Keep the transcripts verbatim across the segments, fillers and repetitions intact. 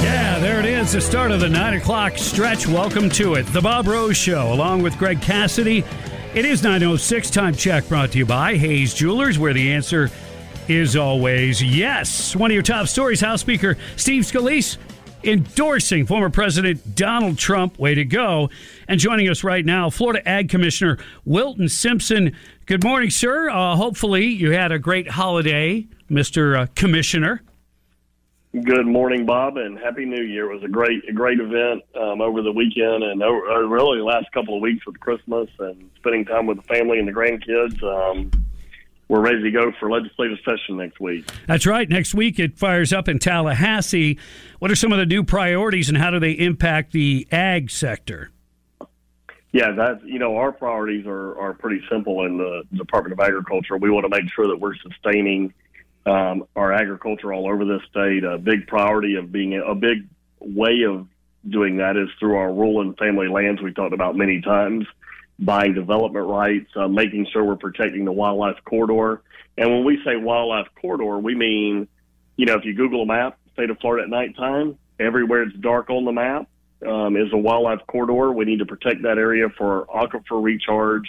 Yeah, there it is. The start of the nine o'clock stretch. Welcome to it. The Bob Ross Show, along with Greg Cassidy. It is nine oh six. Time check brought to you by Hayes Jewelers, where the answer is always yes. One of your top stories, House Speaker Steve Scalise endorsing former President Donald Trump. Way to go. And joining us right now, Florida Ag Commissioner Wilton Simpson. Good morning, sir. Uh, hopefully you had a great holiday, Mister Uh, Commissioner. Good morning, Bob, and Happy New Year. It was a great a great event um, over the weekend and over, really the last couple of weeks with Christmas and spending time with the family and the grandkids. Um We're ready to go for legislative session next week. That's right. Next week it fires up in Tallahassee. What are some of the new priorities and how do they impact the ag sector? Yeah, that you know, our priorities are, are pretty simple in the Department of Agriculture. We want to make sure that we're sustaining um, our agriculture all over this state. A big priority of being a big way of doing that is through our rural and family lands we talked about many times. Buying development rights, uh, making sure we're protecting the wildlife corridor. And when we say wildlife corridor, we mean, you know, if you Google a map, state of Florida at nighttime, everywhere it's dark on the map um, is a wildlife corridor. We need to protect that area for aquifer recharge,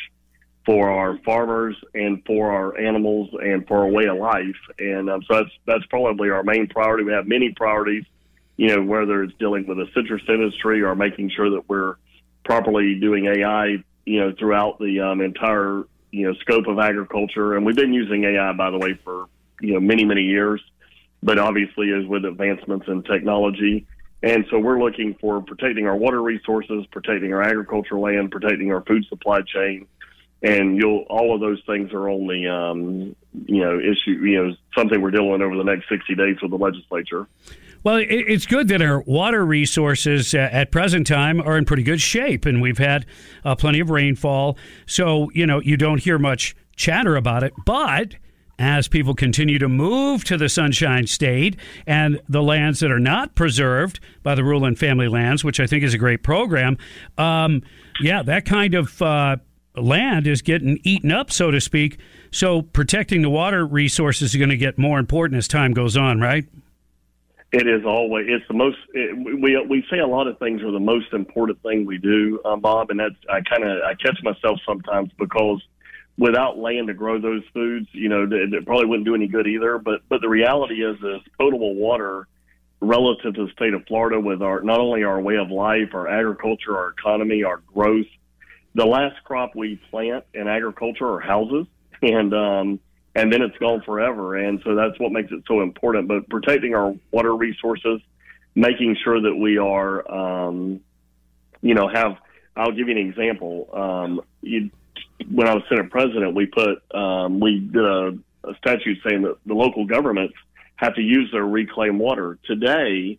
for our farmers, and for our animals, and for our way of life. And um, so that's, that's probably our main priority. We have many priorities, you know, whether it's dealing with the citrus industry or making sure that we're properly doing A I, you know, throughout the um, entire, you know, scope of agriculture. And we've been using A I, by the way, for, you know, many, many years, but obviously is with advancements in technology. And so we're looking for protecting our water resources, protecting our agricultural land, protecting our food supply chain. And you'll, all of those things are only, um, you know, issue, you know, something we're dealing with over the next sixty days with the legislature. Well, it's good that our water resources at present time are in pretty good shape, and we've had uh, plenty of rainfall. So, you know, you don't hear much chatter about it. But as people continue to move to the Sunshine State and the lands that are not preserved by the Rural and Family Lands, which I think is a great program, um, yeah, that kind of uh, land is getting eaten up, so to speak. So protecting the water resources is going to get more important as time goes on, right? It is always, it's the most, it, we we say a lot of things are the most important thing we do, um, Bob, and that's, I kind of, I catch myself sometimes because without land to grow those foods, you know, they, they probably wouldn't do any good either, but, but the reality is, is potable water relative to the state of Florida with our, not only our way of life, our agriculture, our economy, our growth, the last crop we plant in agriculture are houses, and, um, and then it's gone forever. And so that's what makes it so important. But protecting our water resources, making sure that we are, um, you know, have, I'll give you an example. Um, you, when I was Senate President, we put, um, we did a, a statute saying that the local governments have to use their reclaimed water. Today,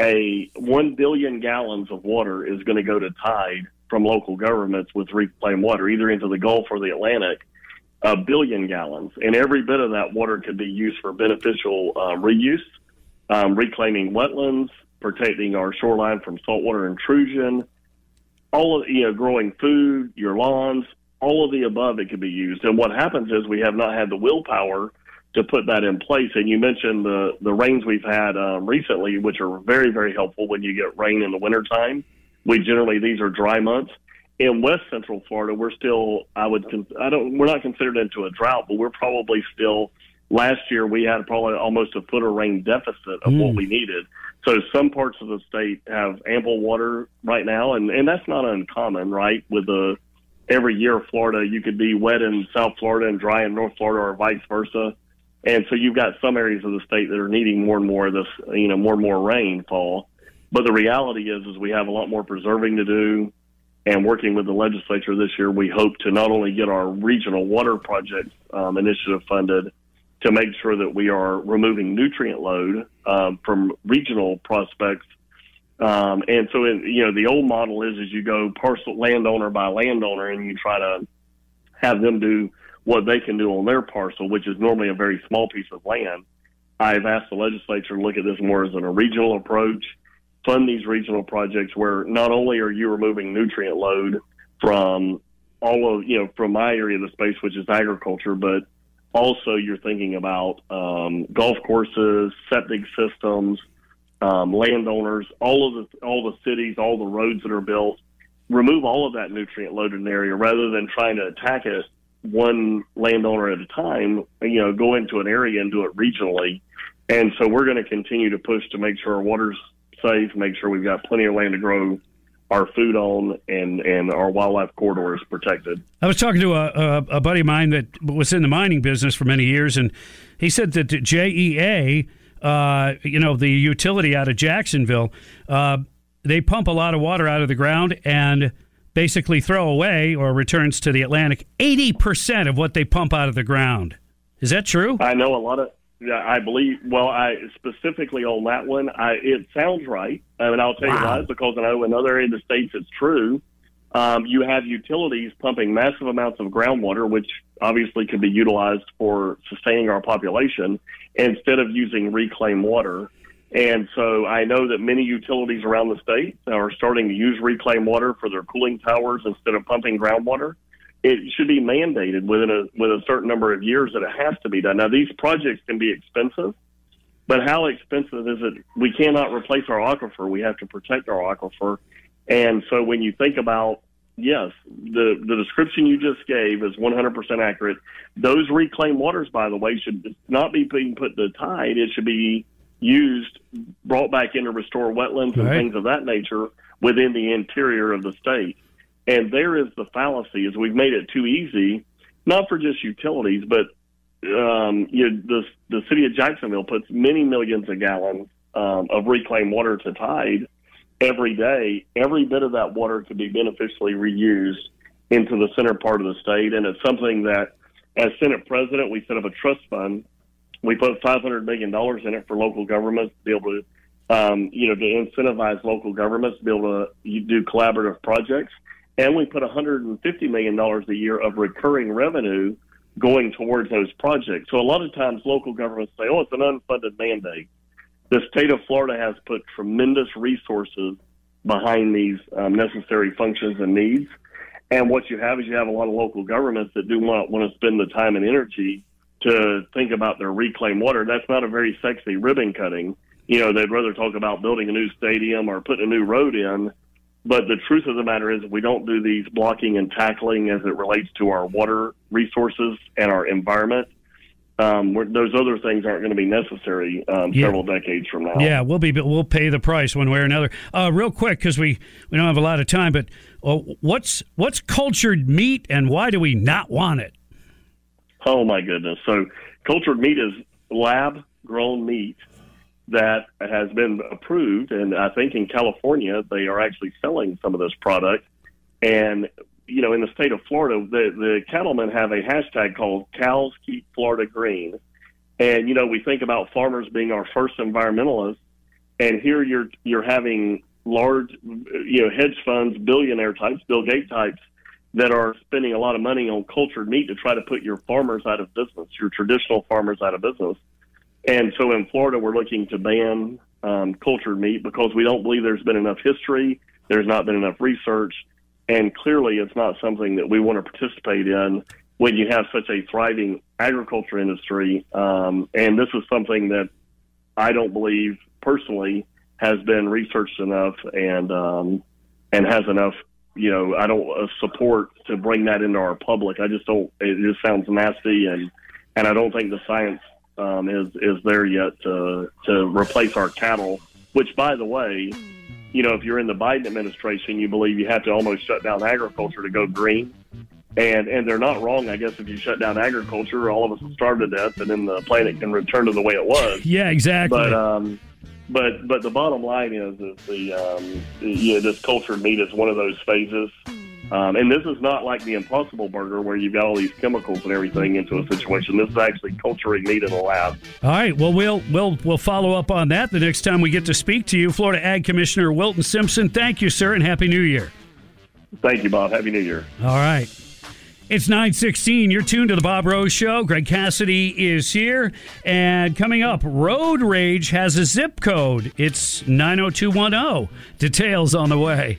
a one billion gallons of water is going to go to Tide from local governments with reclaimed water, either into the Gulf or the Atlantic. A billion gallons, and every bit of that water could be used for beneficial uh, reuse, um, reclaiming wetlands, protecting our shoreline from saltwater intrusion, all of, you know, growing food, your lawns, all of the above it could be used. And what happens is we have not had the willpower to put that in place. And you mentioned the, the rains we've had um, recently, which are very, very helpful when you get rain in the wintertime. We generally, these are dry months. In West Central Florida, we're still, I would, I don't, we're not considered into a drought, but we're probably still Last year, we had probably almost a foot of rain deficit of mm. what we needed. So some parts of the state have ample water right now, and, and that's not uncommon, right? With the every year of Florida, you could be wet in South Florida and dry in North Florida or vice versa. And so you've got some areas of the state that are needing more and more of this, you know, more and more rainfall. But the reality is, is we have a lot more preserving to do. And working with the legislature this year, we hope to not only get our regional water project um, initiative funded to make sure that we are removing nutrient load um, from regional prospects. Um, and so, in, you know, the old model is, is you go parcel landowner by landowner and you try to have them do what they can do on their parcel, which is normally a very small piece of land. I've asked the legislature to look at this more as an, a regional approach, fund these regional projects where not only are you removing nutrient load from all of, you know, from my area of the space, which is agriculture, but also you're thinking about um, golf courses, septic systems, um, landowners, all of the, all the cities, all the roads that are built, remove all of that nutrient load in an area rather than trying to attack it one landowner at a time, you know, go into an area and do it regionally. And so we're going to continue to push to make sure our water's safe, make sure we've got plenty of land to grow our food on, and, and our wildlife corridor is protected. I was talking to a, a, a buddy of mine that was in the mining business for many years, and he said that the J E A, uh, you know, the utility out of Jacksonville, uh, they pump a lot of water out of the ground and basically throw away or returns to the Atlantic eighty percent of what they pump out of the ground. Is that true? I know a lot of... Yeah, I believe. Well, I specifically on that one, I, it sounds right. I mean, I'll tell wow. you why, because I know in other areas of the states it's true. Um, you have utilities pumping massive amounts of groundwater, which obviously could be utilized for sustaining our population instead of using reclaimed water. And so I know that many utilities around the state are starting to use reclaimed water for their cooling towers instead of pumping groundwater. It should be mandated within a with a certain number of years that it has to be done. Now, these projects can be expensive, but how expensive is it? We cannot replace our aquifer. We have to protect our aquifer. And so when you think about, yes, the, the description you just gave is one hundred percent accurate. Those reclaimed waters, by the way, should not be being put to the tide. It should be used, brought back in to restore wetlands and right. things of that nature within the interior of the state. And there is the fallacy, is we've made it too easy, not for just utilities, but um, you know, the, the city of Jacksonville puts many millions of gallons um, of reclaimed water to tide every day. Every bit of that water could be beneficially reused into the center part of the state. And it's something that, as Senate President, we set up a trust fund. We put five hundred million dollars in it for local governments to be able to, um, you know, to incentivize local governments to be able to do collaborative projects. And we put one hundred fifty million dollars a year of recurring revenue going towards those projects. So a lot of times local governments say, oh, it's an unfunded mandate. The state of Florida has put tremendous resources behind these um, necessary functions and needs. And what you have is you have a lot of local governments that do not want to spend the time and energy to think about their reclaimed water. That's not a very sexy ribbon cutting. You know, they'd rather talk about building a new stadium or putting a new road in. But the truth of the matter is we don't do these blocking and tackling as it relates to our water resources and our environment. Um, where those other things aren't going to be necessary um, yeah. several decades from now. Yeah, we'll be we'll pay the price one way or another. Uh, real quick, because we, we don't have a lot of time, but uh, what's what's cultured meat and why do we not want it? Oh, my goodness. So cultured meat is lab-grown meat that has been approved, and I think in California they are actually selling some of this product. And, you know, in the state of Florida, the, the cattlemen have a hashtag called Cows Keep Florida Green. And, you know, we think about farmers being our first environmentalists, and here you're you're having large, you know, hedge funds, billionaire types, Bill Gates types, that are spending a lot of money on cultured meat to try to put your farmers out of business, your traditional farmers out of business. And so in Florida, we're looking to ban um, cultured meat because we don't believe there's been enough history, there's not been enough research, and clearly it's not something that we want to participate in when you have such a thriving agriculture industry. Um, and this is something that I don't believe personally has been researched enough and um, and has enough, you know, I don't uh, support to bring that into our public. I just don't, it just sounds nasty, and, and I don't think the science um, is is there yet to to replace our cattle. Which, by the way, you know, if you're in the Biden administration, you believe you have to almost shut down agriculture to go green. And and they're not wrong, I guess. If you shut down agriculture, all of us will starve to death, and then the planet can return to the way it was. Yeah, exactly. But um, but but the bottom line is is the um, you know, this cultured meat is one of those phases, um, and this is not like the Impossible Burger where you've got all these chemicals and everything into a situation. This is actually culturing meat in a lab. All right. Well, we'll we'll we'll follow up on that the next time we get to speak to you, Florida Ag Commissioner Wilton Simpson. Thank you, sir, and happy New Year. Thank you, Bob. Happy New Year. All right. It's nine sixteen. You're tuned to the Bob Ross Show. Greg Cassidy is here. And coming up, road rage has a zip code. It's nine oh two one oh. Details on the way.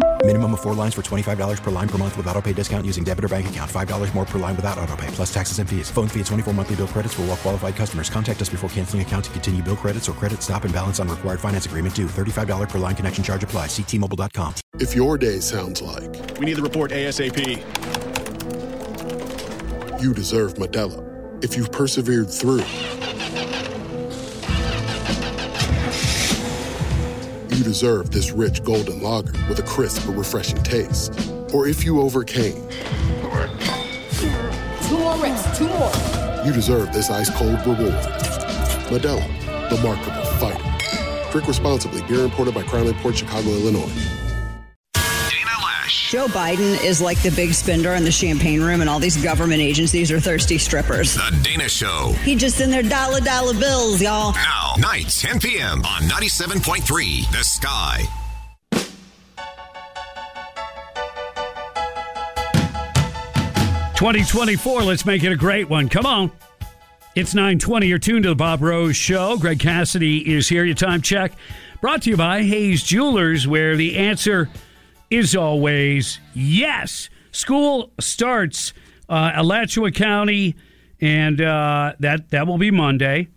Minimum of four lines for twenty-five dollars per line per month with autopay discount using debit or bank account. five dollars more per line without autopay, plus taxes and fees. Phone fee at twenty-four monthly bill credits for well qualified customers. Contact us before canceling account to continue bill credits or credit stop and balance on required finance agreement due. thirty-five dollars per line connection charge applies. See T Mobile dot com. If your day sounds like... We need the report ASAP. You deserve Modelo. If you've persevered through... You deserve this rich golden lager with a crisp but refreshing taste. Or if you overcame... Two more reps, two more. You deserve this ice-cold reward. Modelo, the Markable Fighter. Drink responsibly. Beer imported by Crown Imports, Chicago, Illinois. Joe Biden is like the big spender in the champagne room, and all these government agencies are thirsty strippers. The Dana Show. He just in their dollar dollar bills, y'all. Now, night, ten p.m. on ninety-seven point three The Sky. twenty twenty-four, let's make it a great one. Come on. It's nine twenty. You're tuned to the Bob Ross Show. Greg Cassidy is here. Your time check brought to you by Hayes Jewelers, where the answer is always yes. School starts uh, Alachua County, and uh, that that will be Monday.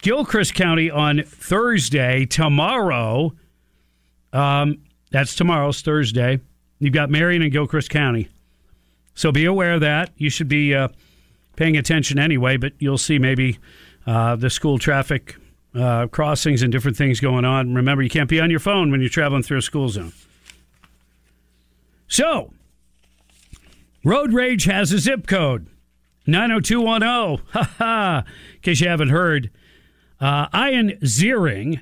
Gilchrist County on Thursday. Tomorrow, um, that's tomorrow's Thursday. You've got Marion and Gilchrist County, so be aware of that. You should be uh, paying attention anyway, but you'll see maybe uh, the school traffic uh, crossings and different things going on. Remember, you can't be on your phone when you're traveling through a school zone. So, road rage has a zip code, nine oh two one oh, ha-ha, in case you haven't heard. Uh, Ian Ziering,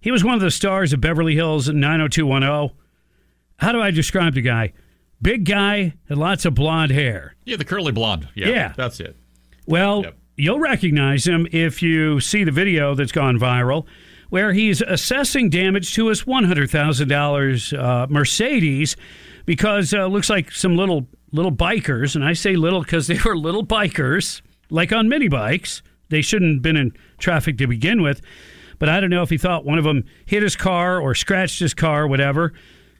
he was one of the stars of Beverly Hills nine oh two one oh. How do I describe the guy? Big guy and lots of blonde hair. Yeah, the curly blonde. Yeah, yeah. That's it. Well, yep. You'll recognize him if you see the video that's gone viral, where he's assessing damage to his one hundred thousand dollars uh, Mercedes because it uh, looks like some little little bikers, and I say little because they were little bikers, like on mini bikes. They shouldn't have been in traffic to begin with, but I don't know if he thought one of them hit his car or scratched his car or whatever.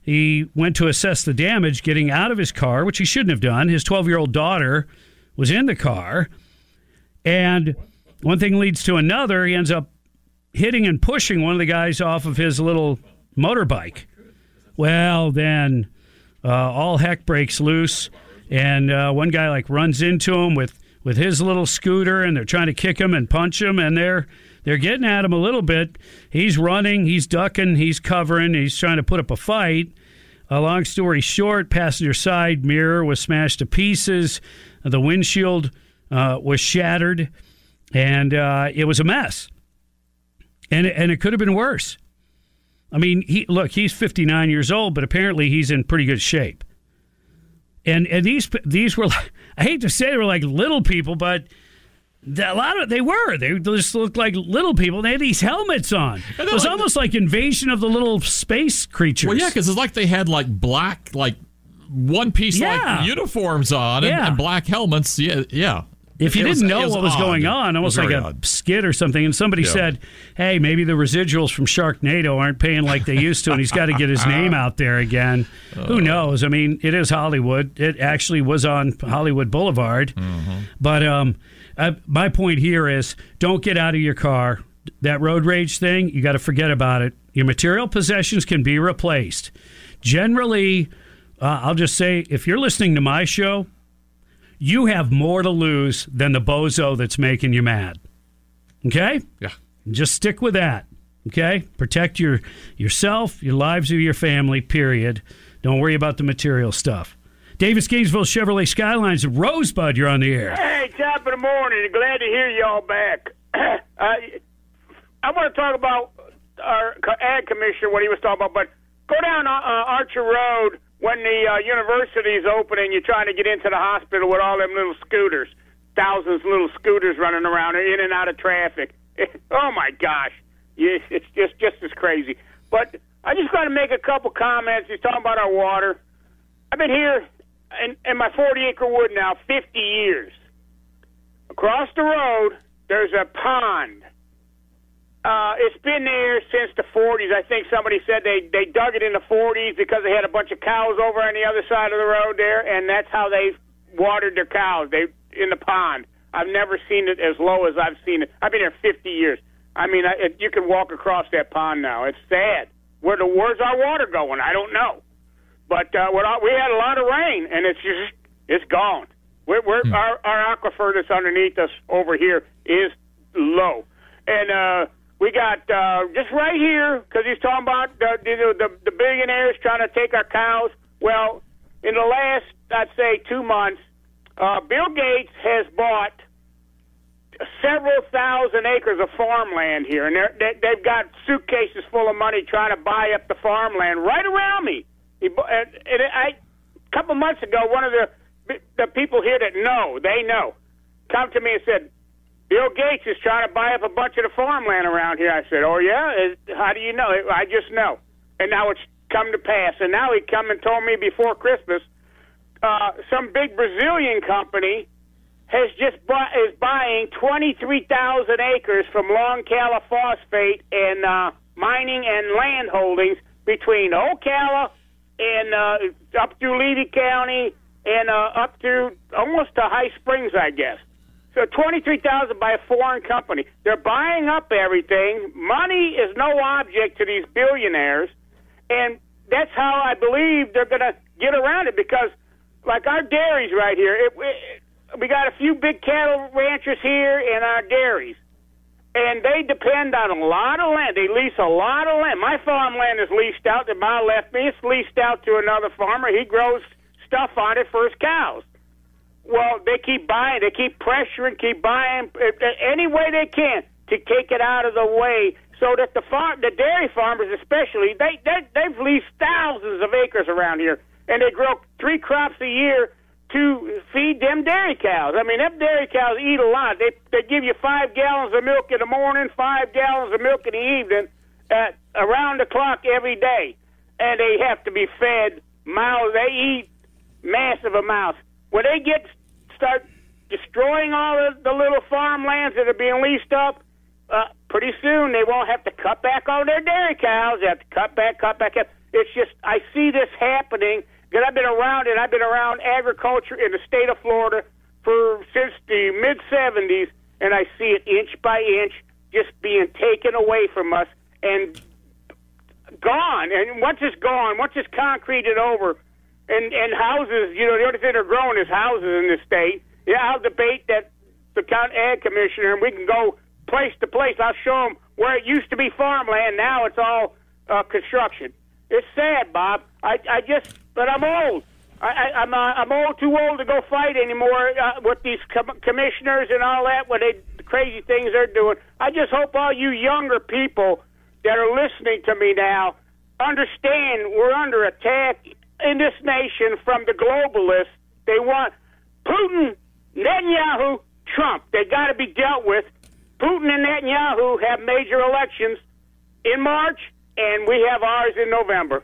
He went to assess the damage getting out of his car, which he shouldn't have done. His twelve-year-old daughter was in the car, and one thing leads to another. He ends up hitting and pushing one of the guys off of his little motorbike. Well, then uh, all heck breaks loose, and uh, one guy like runs into him with, with his little scooter, and they're trying to kick him and punch him, and they're they're getting at him a little bit. He's running, he's ducking, he's covering, he's trying to put up a fight. Uh, long story short, passenger side mirror was smashed to pieces. The windshield uh, was shattered, and uh, it was a mess. And and it could have been worse. I mean, he look, he's fifty-nine years old, but apparently he's in pretty good shape. And and these these were, like, I hate to say they were like little people, but A lot of they were. They just looked like little people. They had these helmets on. It was like, almost like invasion of the little space creatures. Well, yeah, because it's like they had like black, like one piece yeah. like uniforms on and, yeah. and black helmets. Yeah, yeah. If you it didn't was, know was what was odd. going on, almost like a odd. skit or something, and somebody yeah. said, hey, maybe the residuals from Sharknado aren't paying like they used to, and he's got to get his name out there again. Uh, Who knows? I mean, it is Hollywood. It actually was on Hollywood Boulevard. Mm-hmm. But um, I, my point here is don't get out of your car. That road rage thing, you got to forget about it. Your material possessions can be replaced. Generally, uh, I'll just say, if you're listening to my show, you have more to lose than the bozo that's making you mad. Okay? Yeah. Just stick with that. Okay? Protect your yourself, your lives, or your family, period. Don't worry about the material stuff. Davis Gainesville Chevrolet Skylines, Rosebud, you're on the air. Hey, top of the morning. Glad to hear y'all back. I, I want to talk about our ag commissioner, what he was talking about, but go down uh, Archer Road. When the uh, university's opening, you're trying to get into the hospital with all them little scooters, thousands of little scooters running around in and out of traffic. It, oh, my gosh. It's, it's just, just as crazy. But I just got to make a couple comments. He's talking about our water. I've been here in, in my forty-acre wood now fifty years. Across the road, there's a pond. Uh, it's been there since the forties. I think somebody said they, they dug it in the forties because they had a bunch of cows over on the other side of the road there, and that's how they watered their cows, they in the pond. I've never seen it as low as I've seen it. I've been here fifty years. I mean, I, it, you can walk across that pond now. It's sad. Where the, where's our water going? I don't know. But uh, we're, we had a lot of rain, and it's just it's gone. We're, we're, hmm. our, our aquifer that's underneath us over here is low. And... uh We got uh, just right here, because he's talking about the, the, the billionaires trying to take our cows. Well, in the last, I'd say, two months, uh, Bill Gates has bought several thousand acres of farmland here, and they're, they, they've got suitcases full of money trying to buy up the farmland right around me. He, and, and I, a couple months ago, one of the, the people here that know, they know, come to me and said, Bill Gates is trying to buy up a bunch of the farmland around here. I said, oh, yeah? How do you know? I just know. And now it's come to pass. And now he come and told me before Christmas, uh, some big Brazilian company has just bought, is buying twenty-three thousand acres from Longcala phosphate and uh, mining and land holdings between Ocala and uh, up through Levy County and uh, up through almost to High Springs, I guess. So twenty-three thousand dollars by a foreign company. They're buying up everything. Money is no object to these billionaires, and that's how I believe they're going to get around it because, like, our dairies right here, it, it, we got a few big cattle ranchers here and our dairies, and they depend on a lot of land. They lease a lot of land. My farmland is leased out that my left me. It's leased out to another farmer. He grows stuff on it for his cows. Well, they keep buying, they keep pressuring, keep buying any way they can to take it out of the way so that the farm, the dairy farmers especially, they, they, they've leased thousands of acres around here, and they grow three crops a year to feed them dairy cows. I mean, them dairy cows eat a lot. They they give you five gallons of milk in the morning, five gallons of milk in the evening, at, around the clock every day, and they have to be fed miles. They eat massive amounts. When they get start destroying all of the little farmlands that are being leased up, uh, pretty soon they won't have to cut back on their dairy cows. They have to cut back, cut back. It's just, I see this happening because I've been around it. I've been around agriculture in the state of Florida for since the mid-seventies, and I see it inch by inch just being taken away from us and gone. And once it's gone, once it's concreted over, And and houses, you know, the only thing they're growing is houses in this state. Yeah, I'll debate that the county ag commissioner, and we can go place to place. I'll show them where it used to be farmland. Now it's all uh, construction. It's sad, Bob. I, I just, but I'm old. I, I, I'm uh, I'm old, too old to go fight anymore uh, with these com- commissioners and all that, with they, the crazy things they're doing. I just hope all you younger people that are listening to me now understand we're under attack in this nation from the globalists. They want Putin, Netanyahu, Trump. They got to be dealt with. Putin and Netanyahu have major elections in March, and we have ours in November.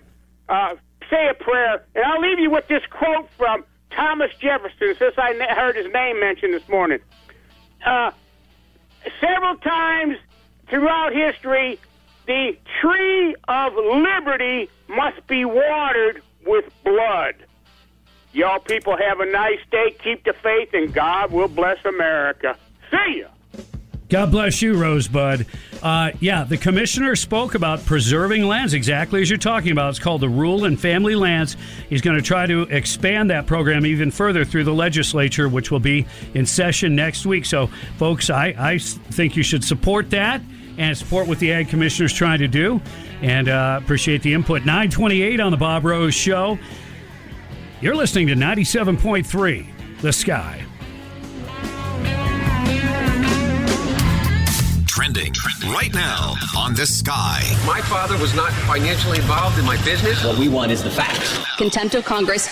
Uh, say a prayer. And I'll leave you with this quote from Thomas Jefferson, since I heard his name mentioned this morning. Uh, several times throughout history, the tree of liberty must be watered with blood. Y'all people have a nice day. Keep the faith, and God will bless America. See ya. God bless you, Rosebud. Uh, yeah, the commissioner spoke about preserving lands, exactly as you're talking about. It's called the Rural and Family Lands. He's going to try to expand that program even further through the legislature, which will be in session next week. So, folks, I, I think you should support that and support what the Ag Commissioner's trying to do. And uh, appreciate the input. nine twenty-eight on the Bob Ross Show. You're listening to ninety-seven point three, The Sky. Trending right now on The Sky. My father was not financially involved in my business. What we want is the facts. Contempt of Congress.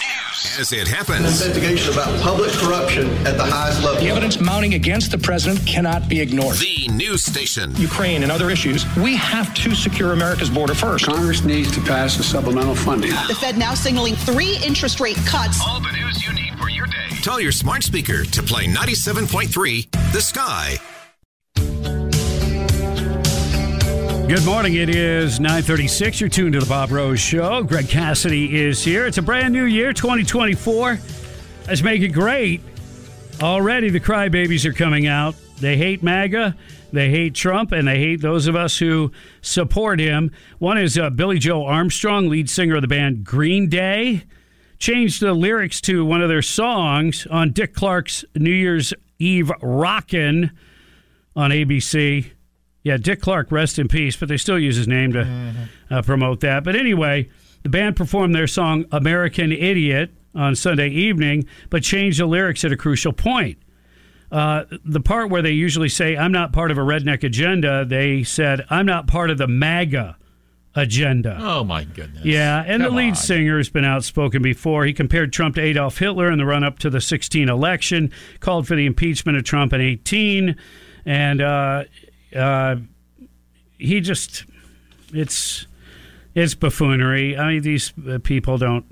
As it happens. An investigation about public corruption at the highest level. The evidence mounting against the president cannot be ignored. The news station. Ukraine and other issues. We have to secure America's border first. Congress needs to pass a supplemental funding. The Fed now signaling three interest rate cuts. All the news you need for your day. Tell your smart speaker to play ninety-seven point three The Sky. Good morning. It is nine thirty-six. You're tuned to the Bob Ross Show. Greg Cassidy is here. It's a brand new year, twenty twenty-four. Let's make it great. Already the crybabies are coming out. They hate MAGA, they hate Trump, and they hate those of us who support him. One is uh, Billy Joe Armstrong, lead singer of the band Green Day, changed the lyrics to one of their songs on Dick Clark's New Year's Eve Rockin' on A B C. Yeah, Dick Clark, rest in peace, but they still use his name to uh, promote that. But anyway, the band performed their song American Idiot on Sunday evening, but changed the lyrics at a crucial point. Uh, the part where they usually say, I'm not part of a redneck agenda, they said, I'm not part of the MAGA agenda. Oh, my goodness. Yeah, and Come the lead on. singer has been outspoken before. He compared Trump to Adolf Hitler in the run-up to the sixteen election, called for the impeachment of Trump in eighteen, and... Uh, Uh, he just, it's, it's buffoonery. I mean, these people don't,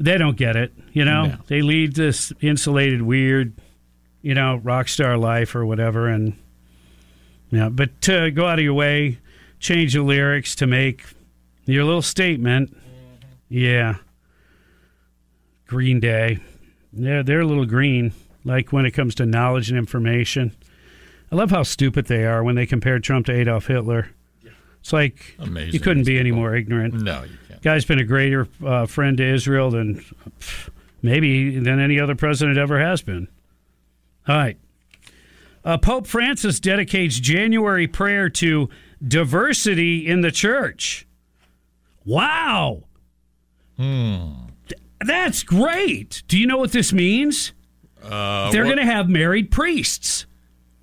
they don't get it, you know? No. They lead this insulated, weird, you know, rock star life or whatever. And, yeah, you know, but to go out of your way, change the lyrics to make your little statement. Mm-hmm. Yeah. Green Day. They're, they're a little green, like when it comes to knowledge and information. I love how stupid they are when they compare Trump to Adolf Hitler. It's like Amazing. You couldn't be any more ignorant. No, you can't. Guy's been a greater uh, friend to Israel than maybe than any other president ever has been. All right. Uh, Pope Francis dedicates January prayer to diversity in the church. Wow. Hmm. Th- that's great. Do you know what this means? Uh, They're well- going to have married priests.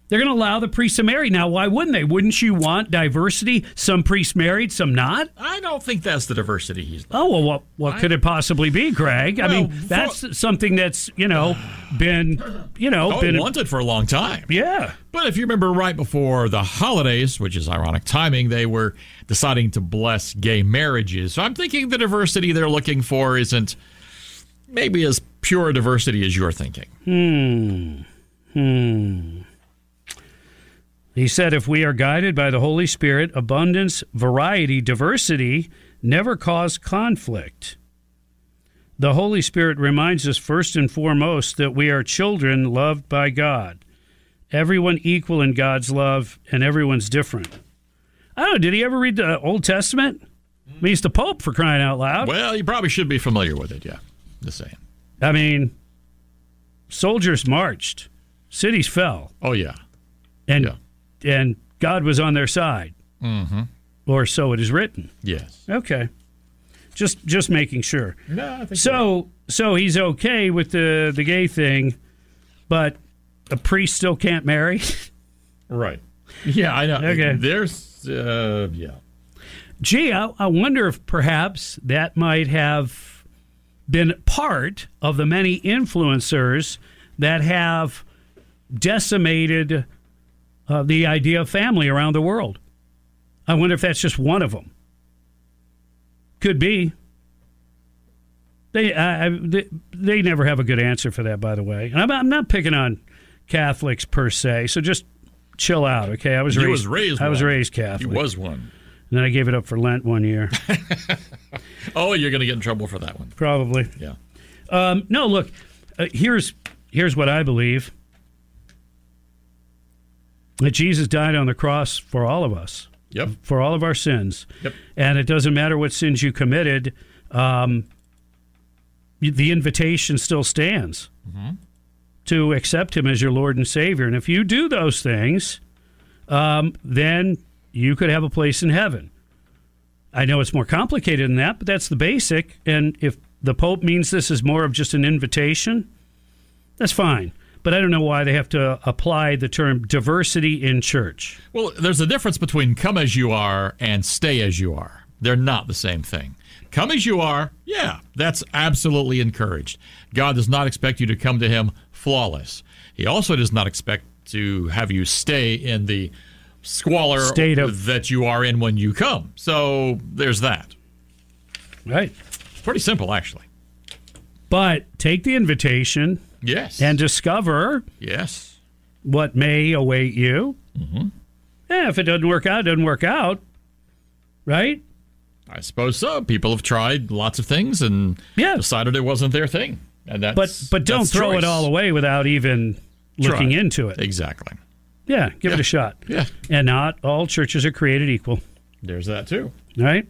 They're going to allow the priests to marry. Now, why wouldn't they? Wouldn't you want diversity? Some priests married, some not? I don't think that's the diversity he's looking for. Oh, well, what, what I, could it possibly be, Greg? Well, I mean, that's for, something that's, you know, been, you know. been wanted for a long time. Yeah. But if you remember right before the holidays, which is ironic timing, they were deciding to bless gay marriages. So I'm thinking the diversity they're looking for isn't maybe as pure diversity as you're thinking. Hmm. Hmm. He said, if we are guided by the Holy Spirit, abundance, variety, diversity never cause conflict. The Holy Spirit reminds us first and foremost that we are children loved by God. Everyone equal in God's love, and everyone's different. I don't know, did he ever read the Old Testament? I mean, he's the Pope, for crying out loud. Well, you probably should be familiar with it, yeah. Just saying. I mean, soldiers marched. Cities fell. Oh, yeah. And... Yeah. And God was on their side, mm-hmm. or so it is written. Yes. Okay. Just just making sure. No, I think so. So he's okay with the, the gay thing, but a priest still can't marry. Right. Yeah, I know. Okay. There's uh, yeah. Gee, I, I wonder if perhaps that might have been part of the many influencers that have decimated uh, the idea of family around the world. I wonder if that's just one of them. Could be. They, I, they, they never have a good answer for that, by the way. And I'm, I'm not picking on Catholics per se, so just chill out, okay? I was you raised, was raised I one. was raised Catholic. He was one. And then I gave it up for Lent one year. Oh, you're going to get in trouble for that one. Probably. Yeah. Um, no, look, uh, here's here's what I believe. That Jesus died on the cross for all of us. Yep. For all of our sins. Yep. And it doesn't matter what sins you committed, um, the invitation still stands mm-hmm. to accept him as your Lord and Savior. And if you do those things, um, then you could have a place in heaven. I know it's more complicated than that, but that's the basic. And if the Pope means this is more of just an invitation, that's fine. But I don't know why they have to apply the term diversity in church. Well, there's a difference between come as you are and stay as you are. They're not the same thing. Come as you are, yeah, that's absolutely encouraged. God does not expect you to come to him flawless. He also does not expect to have you stay in the squalor state of, that you are in when you come. So there's that. Right. Pretty simple, actually. But take the invitation. Yes. And discover. Yes. What may await you. Mm-hmm. Yeah, if it doesn't work out, it doesn't work out. Right? I suppose so. People have tried lots of things and yeah. decided it wasn't their thing. And that's, but but don't throw choice. it all away without even looking Try. into it. Exactly. Yeah, give yeah. it a shot. Yeah. And not all churches are created equal. There's that too. Right?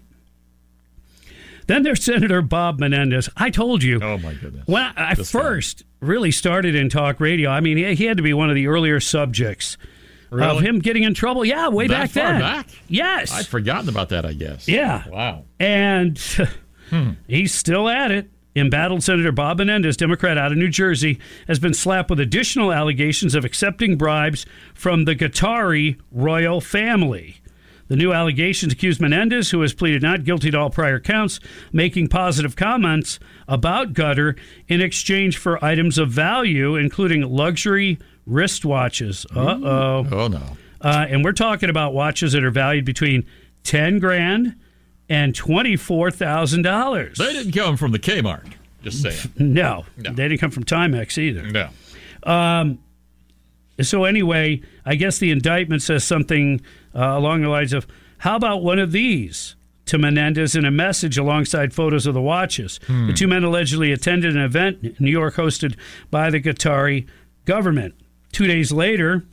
Then there's Senator Bob Menendez. I told you. Oh, my goodness. When I, I first time. really started in talk radio, I mean, he, he had to be one of the earlier subjects really? of him getting in trouble. Yeah, way that back far then. back? Yes. I'd forgotten about that, I guess. Yeah. Wow. And hmm. he's still at it. Embattled Senator Bob Menendez, Democrat out of New Jersey, has been slapped with additional allegations of accepting bribes from the Qatari royal family. The new allegations accuse Menendez, who has pleaded not guilty to all prior counts, making positive comments about Qatar in exchange for items of value, including luxury wristwatches. Uh-oh. Oh, no. Uh, and we're talking about watches that are valued between ten grand and twenty-four thousand dollars. They didn't come from the Kmart, just saying. No, no. They didn't come from Timex either. No. Um, so anyway, I guess the indictment says something uh, along the lines of, how about one of these to Menendez in a message alongside photos of the watches. Hmm. The two men allegedly attended an event in New York hosted by the Qatari government. Two days later,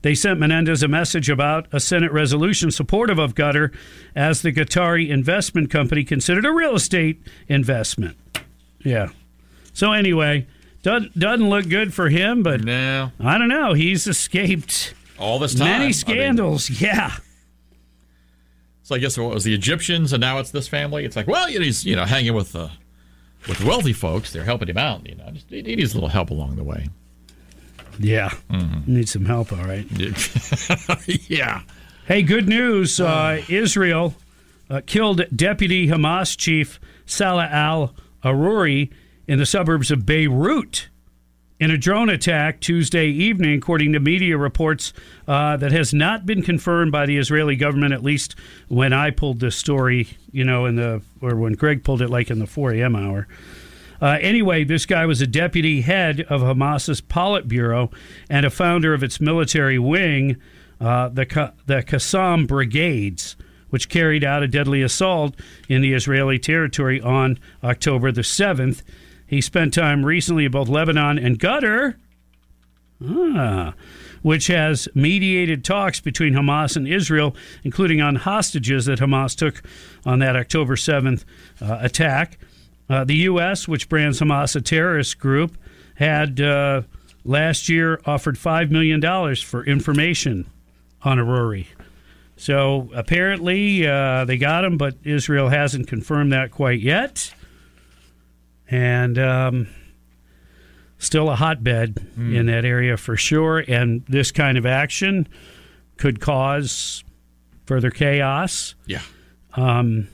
they sent Menendez a message about a Senate resolution supportive of Qatar as the Qatari investment company considered a real estate investment. Yeah. So anyway, doesn't, doesn't look good for him, but no. I don't know. He's escaped all this time. Many scandals. I mean, yeah. So I guess what was the Egyptians, and now it's this family. It's like, well, he's you know hanging with the uh, with wealthy folks. They're helping him out. You know, just, he needs a little help along the way. Yeah. Mm-hmm. Need some help, all right. Yeah. Hey, good news. Uh, Israel uh, killed deputy Hamas chief Salah al-Aruri in the suburbs of Beirut in a drone attack Tuesday evening, according to media reports uh, that has not been confirmed by the Israeli government, at least when I pulled this story, you know, in the or when Greg pulled it like in the four a.m. hour. Uh, anyway, this guy was a deputy head of Hamas's Politburo and a founder of its military wing, uh, the Q- the Qassam Brigades, which carried out a deadly assault in the Israeli territory on October the seventh. He spent time recently in both Lebanon and Qatar, ah, which has mediated talks between Hamas and Israel, including on hostages that Hamas took on that October seventh uh, attack. Uh, the U S, which brands Hamas a terrorist group, had uh, last year offered five million dollars for information on Aruri. So apparently uh, they got him, but Israel hasn't confirmed that quite yet. And um, still a hotbed mm. in that area for sure. And this kind of action could cause further chaos. Yeah. Um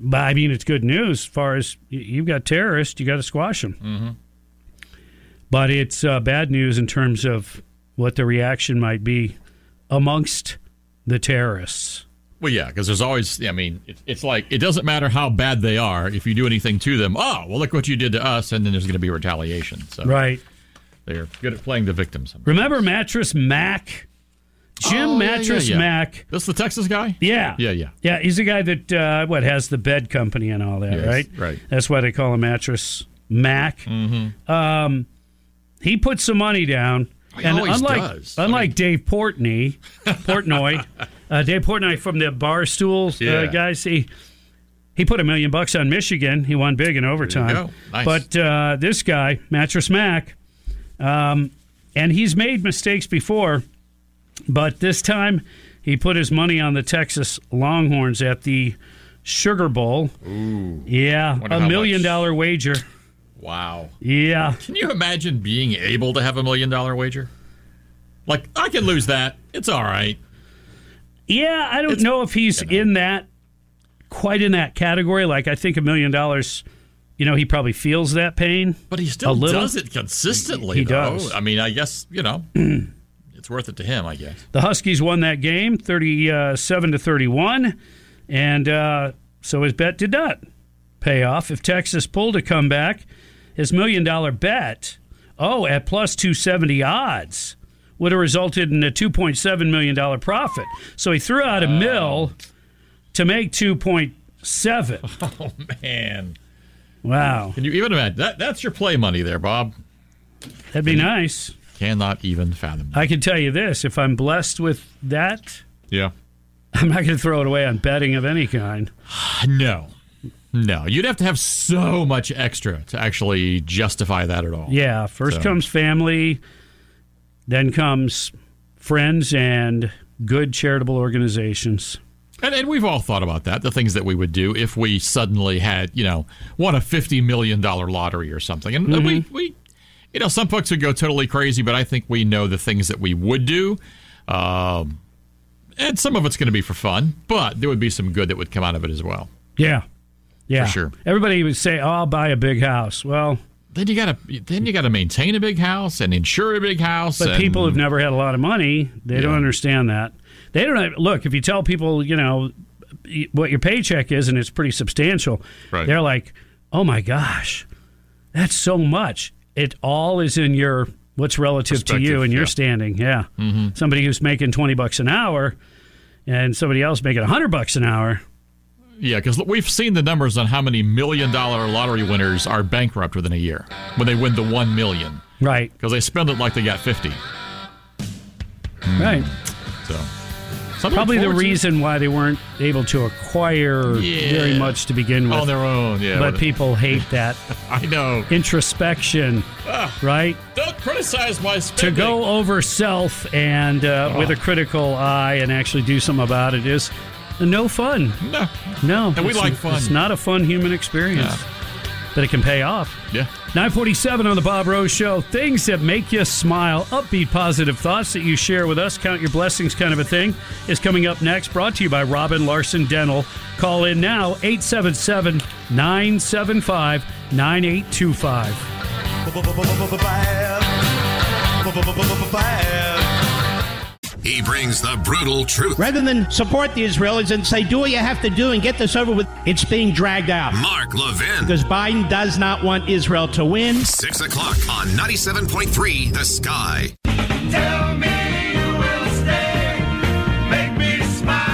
But, I mean, it's good news as far as you've got terrorists, you got to squash them. Mm-hmm. But it's uh, bad news in terms of what the reaction might be amongst the terrorists. Well, yeah, because there's always, I mean, it, it's like, it doesn't matter how bad they are. If you do anything to them, oh, well, look what you did to us, and then there's going to be retaliation. So right. They're good at playing the victims. Sometimes. Remember Mattress Mac? Jim oh, Mattress yeah, yeah, yeah. Mac. That's the Texas guy? Yeah. Yeah, yeah. Yeah, he's the guy that, uh, what, has the bed company and all that, yes, right? Right. That's why they call him Mattress Mac. Mm-hmm. Um, he put some money down. He and always unlike, does. Unlike I mean, Dave Portnoy, Portnoy uh, Dave Portnoy from the Barstool uh, yeah. guys, he, he put a million bucks on Michigan. He won big in overtime. Nice. But uh, this guy, Mattress Mac, um, and he's made mistakes before, but this time he put his money on the Texas Longhorns at the Sugar Bowl. Ooh. Yeah, a million-dollar wager. Wow. Yeah. Can you imagine being able to have a million-dollar wager? Like, I can lose that. It's all right. Yeah, I don't it's, know if he's you know. in that, quite in that category. Like, I think a million dollars, you know, he probably feels that pain. But he still does it consistently, He, he though. does. I mean, I guess, you know, it's worth it to him, I guess. The Huskies won that game, thirty-seven to thirty-one, and uh, so his bet did not pay off. If Texas pulled a comeback, his million-dollar bet, oh, at plus two seventy odds, would have resulted in a two point seven million dollars profit. So he threw out a oh. mil to make two point seven. Oh, man. Wow. Can you even imagine? That, that's your play money there, Bob. That'd be and nice. Cannot even fathom that. I can tell you this. If I'm blessed with that, yeah, I'm not going to throw it away on betting of any kind. No. No, you'd have to have so much extra to actually justify that at all. Yeah, first so. comes family, then comes friends and good charitable organizations. And, and we've all thought about that, the things that we would do if we suddenly had, you know, won a fifty million dollars lottery or something. And mm-hmm. we, we, you know, some folks would go totally crazy, but I think we know the things that we would do. Um, and some of it's going to be for fun, but there would be some good that would come out of it as well. Yeah. Yeah, for sure. Everybody would say, oh, "I'll buy a big house." Well, then you got to then you got to maintain a big house and insure a big house. But and, people who've never had a lot of money, they yeah. don't understand that. They don't have, look. If you tell people, you know, what your paycheck is, and it's pretty substantial, right. they're like, "Oh my gosh, that's so much." It all is in your what's relative to you and yeah. your standing. Yeah, mm-hmm. Somebody who's making twenty bucks an hour, and somebody else making a hundred bucks an hour. Yeah, because we've seen the numbers on how many million-dollar lottery winners are bankrupt within a year when they win the one million. Right. Because they spend it like they got fifty. Mm. Right. So probably the reason why they weren't able to acquire yeah. very much to begin with. On their own, yeah. But people hate that. I know. Introspection, uh, right? Don't criticize my spending. To go over self and uh, oh. with a critical eye and actually do something about it is... No fun. No. No. And we like fun. It's not a fun human experience. No. But it can pay off. Yeah. nine forty-seven on the Bob Ross Show. Things that make you smile. Upbeat, positive thoughts that you share with us. Count your blessings kind of a thing is coming up next. Brought to you by Robin Larson Dental. Call in now, eight seven seven, nine seven five, nine eight two five. He brings the brutal truth. Rather than support the Israelis and say, do what you have to do and get this over with, it's being dragged out. Mark Levin. Because Biden does not want Israel to win. Six o'clock on ninety-seven point three The Sky. Tell me you will stay. Make me smile.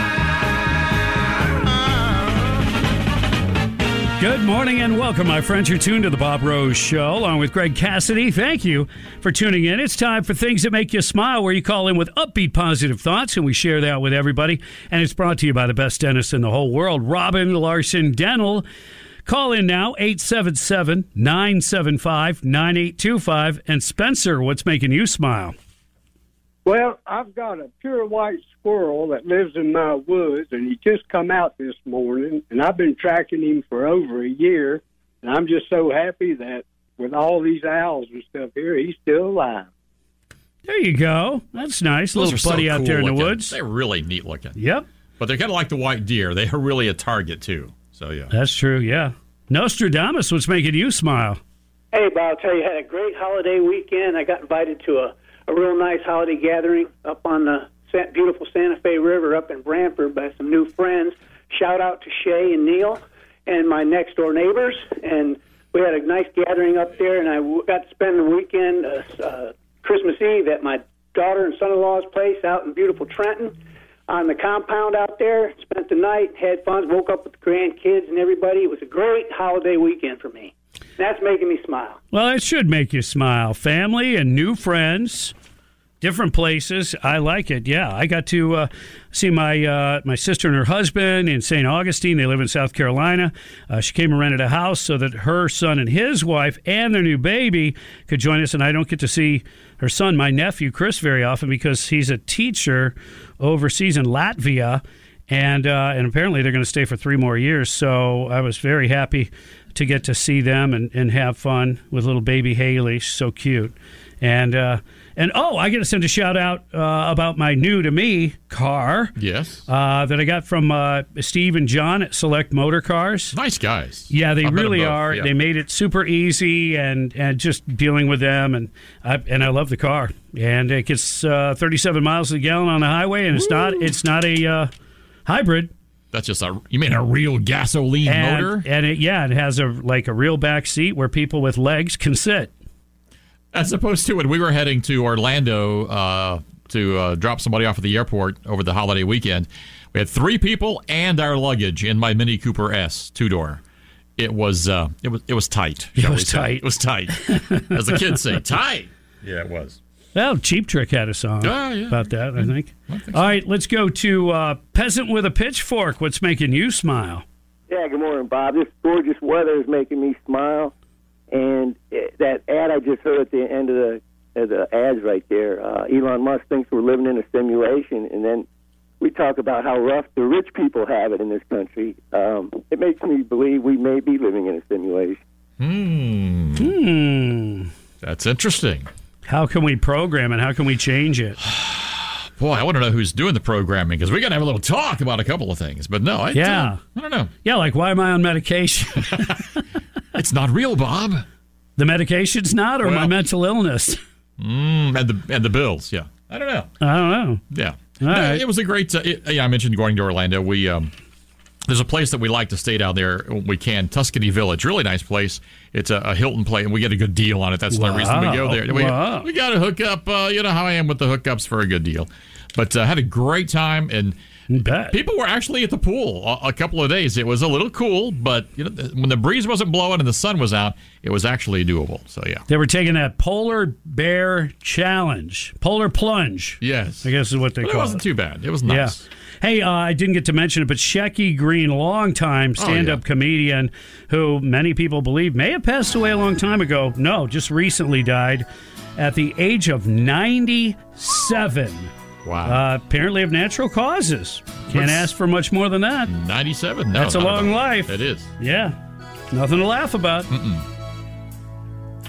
Good morning and welcome, my friends. You're tuned to the Bob Ross Show along with Greg Cassidy. Thank you for tuning in. It's time for Things That Make You Smile, where you call in with upbeat, positive thoughts, and we share that with everybody. And it's brought to you by the best dentist in the whole world, Robin Larson Dental. Call in now, eight seven seven, nine seven five, nine eight two five. And Spencer, what's making you smile? Well, I've got a pure white squirrel that lives in my woods, and he just come out this morning, and I've been tracking him for over a year, and I'm just so happy that with all these owls and stuff here, he's still alive. There you go. That's nice. Those Little buddy so cool out there in looking. the woods. They're really neat looking. Yep. But they're kind of like the white deer. They are really a target, too. So, yeah. That's true, yeah. Nostradamus, what's making you smile? Hey, Bob, I tell you, I had a great holiday weekend. I got invited to a, a real nice holiday gathering up on the beautiful Santa Fe River up in Brantford by some new friends. Shout out to Shay and Neil and my next-door neighbors. And we had a nice gathering up there, and I w- got to spend the weekend, uh, uh, Christmas Eve, at my daughter and son-in-law's place out in beautiful Trenton on the compound out there. Spent the night, had fun, woke up with the grandkids and everybody. It was a great holiday weekend for me. That's making me smile. Well, it should make you smile. Family and new friends, different places. I like it. Yeah, I got to uh, see my uh, my sister and her husband in Saint Augustine. They live in South Carolina. Uh, she came and rented a house so that her son and his wife and their new baby could join us. And I don't get to see her son, my nephew, Chris, very often because he's a teacher overseas in Latvia. And, uh, and apparently they're going to stay for three more years. So I was very happy to get to see them and, and have fun with little baby Haley. She's so cute. And, uh, and oh, I got to send a shout-out uh, about my new-to-me car. Yes. Uh, that I got from uh, Steve and John at Select Motor Cars. Nice guys. Yeah, they I've really are. Yeah. They made it super easy and, and just dealing with them. And I, and I love the car. And it gets uh, thirty-seven miles a gallon on the highway, and it's Woo. not it's not a uh, hybrid. That's just a, you mean a real gasoline and, motor? And it, yeah, it has a like a real back seat where people with legs can sit. As opposed to when we were heading to Orlando uh, to uh, drop somebody off at the airport over the holiday weekend, we had three people and our luggage in my Mini Cooper S two-door. It was uh, it was it was tight. It was tight. It was tight. As the kids say, tight. Yeah, it was. Well, Cheap Trick had a song oh, yeah. about that, I think. I think so. All right, let's go to uh, Peasant with a Pitchfork. What's making you smile? Yeah, good morning, Bob. This gorgeous weather is making me smile. And that ad I just heard at the end of the, of the ads right there, uh, Elon Musk thinks we're living in a simulation, and then we talk about how rough the rich people have it in this country. Um, it makes me believe we may be living in a simulation. Hmm. Hmm. That's interesting. How can we program it? How can we change it? Boy, I want to know who's doing the programming, because we got to have a little talk about a couple of things. But no, I, yeah. don't, I don't know. Yeah, like why am I on medication? It's not real, Bob. The medication's not, or well, my mental illness? Mm, and the and the bills, yeah. I don't know. I don't know. Yeah. No, right. It was a great... Uh, it, yeah, I mentioned going to Orlando. We um, There's a place that we like to stay down there when we can, Tuscany Village. Really nice place. It's a, a Hilton place, and we get a good deal on it. That's wow. the reason we go there. We, wow. we got to hook up. Uh, you know how I am with the hookups for a good deal. But I uh, had a great time, and... Bet. People were actually at the pool a, a couple of days. It was a little cool, but you know, when the breeze wasn't blowing and the sun was out, it was actually doable. So, yeah. They were taking that polar bear challenge, polar plunge. Yes. I guess is what they but call it. It wasn't too bad. It was nice. Yeah. Hey, uh, I didn't get to mention it, but Shecky Green, longtime stand-up oh, yeah. comedian who many people believe may have passed away a long time ago. No, just recently died at the age of ninety-seven. Wow. Uh, apparently of natural causes. Can't What's ask for much more than that. ninety-seven? No, that's a long life. It is. Yeah. Nothing to laugh about. Mm-mm.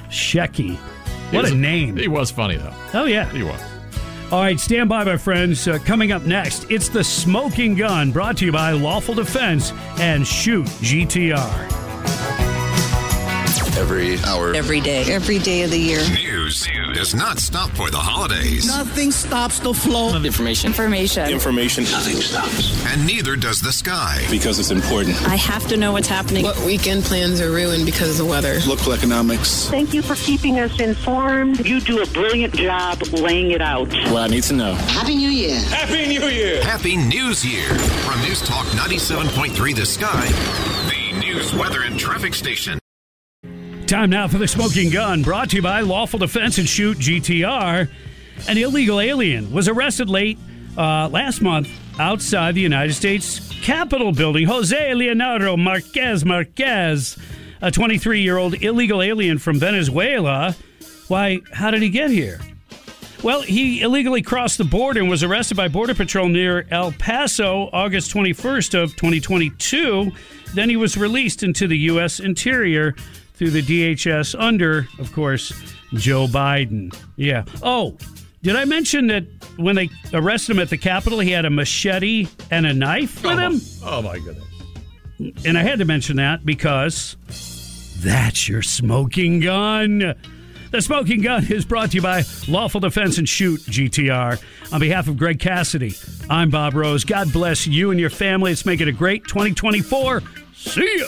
Shecky. What a, a name. He was funny, though. Oh, yeah. He was. All right, stand by, my friends. Uh, coming up next, it's The Smoking Gun, brought to you by Lawful Defense and Shoot G T R. Every hour. Every day. Every day of the year. News does not stop for the holidays. Nothing stops the flow of information. Information. Information. Nothing stops. And neither does the sky. Because it's important. I have to know what's happening. What weekend plans are ruined because of the weather. Local economics. Thank you for keeping us informed. You do a brilliant job laying it out. Well, I need to know. Happy New Year. Happy New Year. Happy News Year. From News Talk ninety-seven point three The Sky, the news, weather, and traffic station. Time now for The Smoking Gun, brought to you by Lawful Defense and Shoot G T R. An illegal alien was arrested late uh, last month outside the United States Capitol building. Jose Leonardo Marquez Marquez, a twenty-three-year-old illegal alien from Venezuela. Why, how did he get here? Well, he illegally crossed the border and was arrested by Border Patrol near El Paso August twenty-first of twenty twenty-two. Then he was released into the U S Interior through the D H S under, of course, Joe Biden. Yeah. Oh, did I mention that when they arrested him at the Capitol, he had a machete and a knife with oh, him? Oh, my goodness. And I had to mention that because that's your smoking gun. The Smoking Gun is brought to you by Lawful Defense and Shoot, G T R. On behalf of Greg Cassidy, I'm Bob Rose. God bless you and your family. Let's make it a great twenty twenty-four. See ya!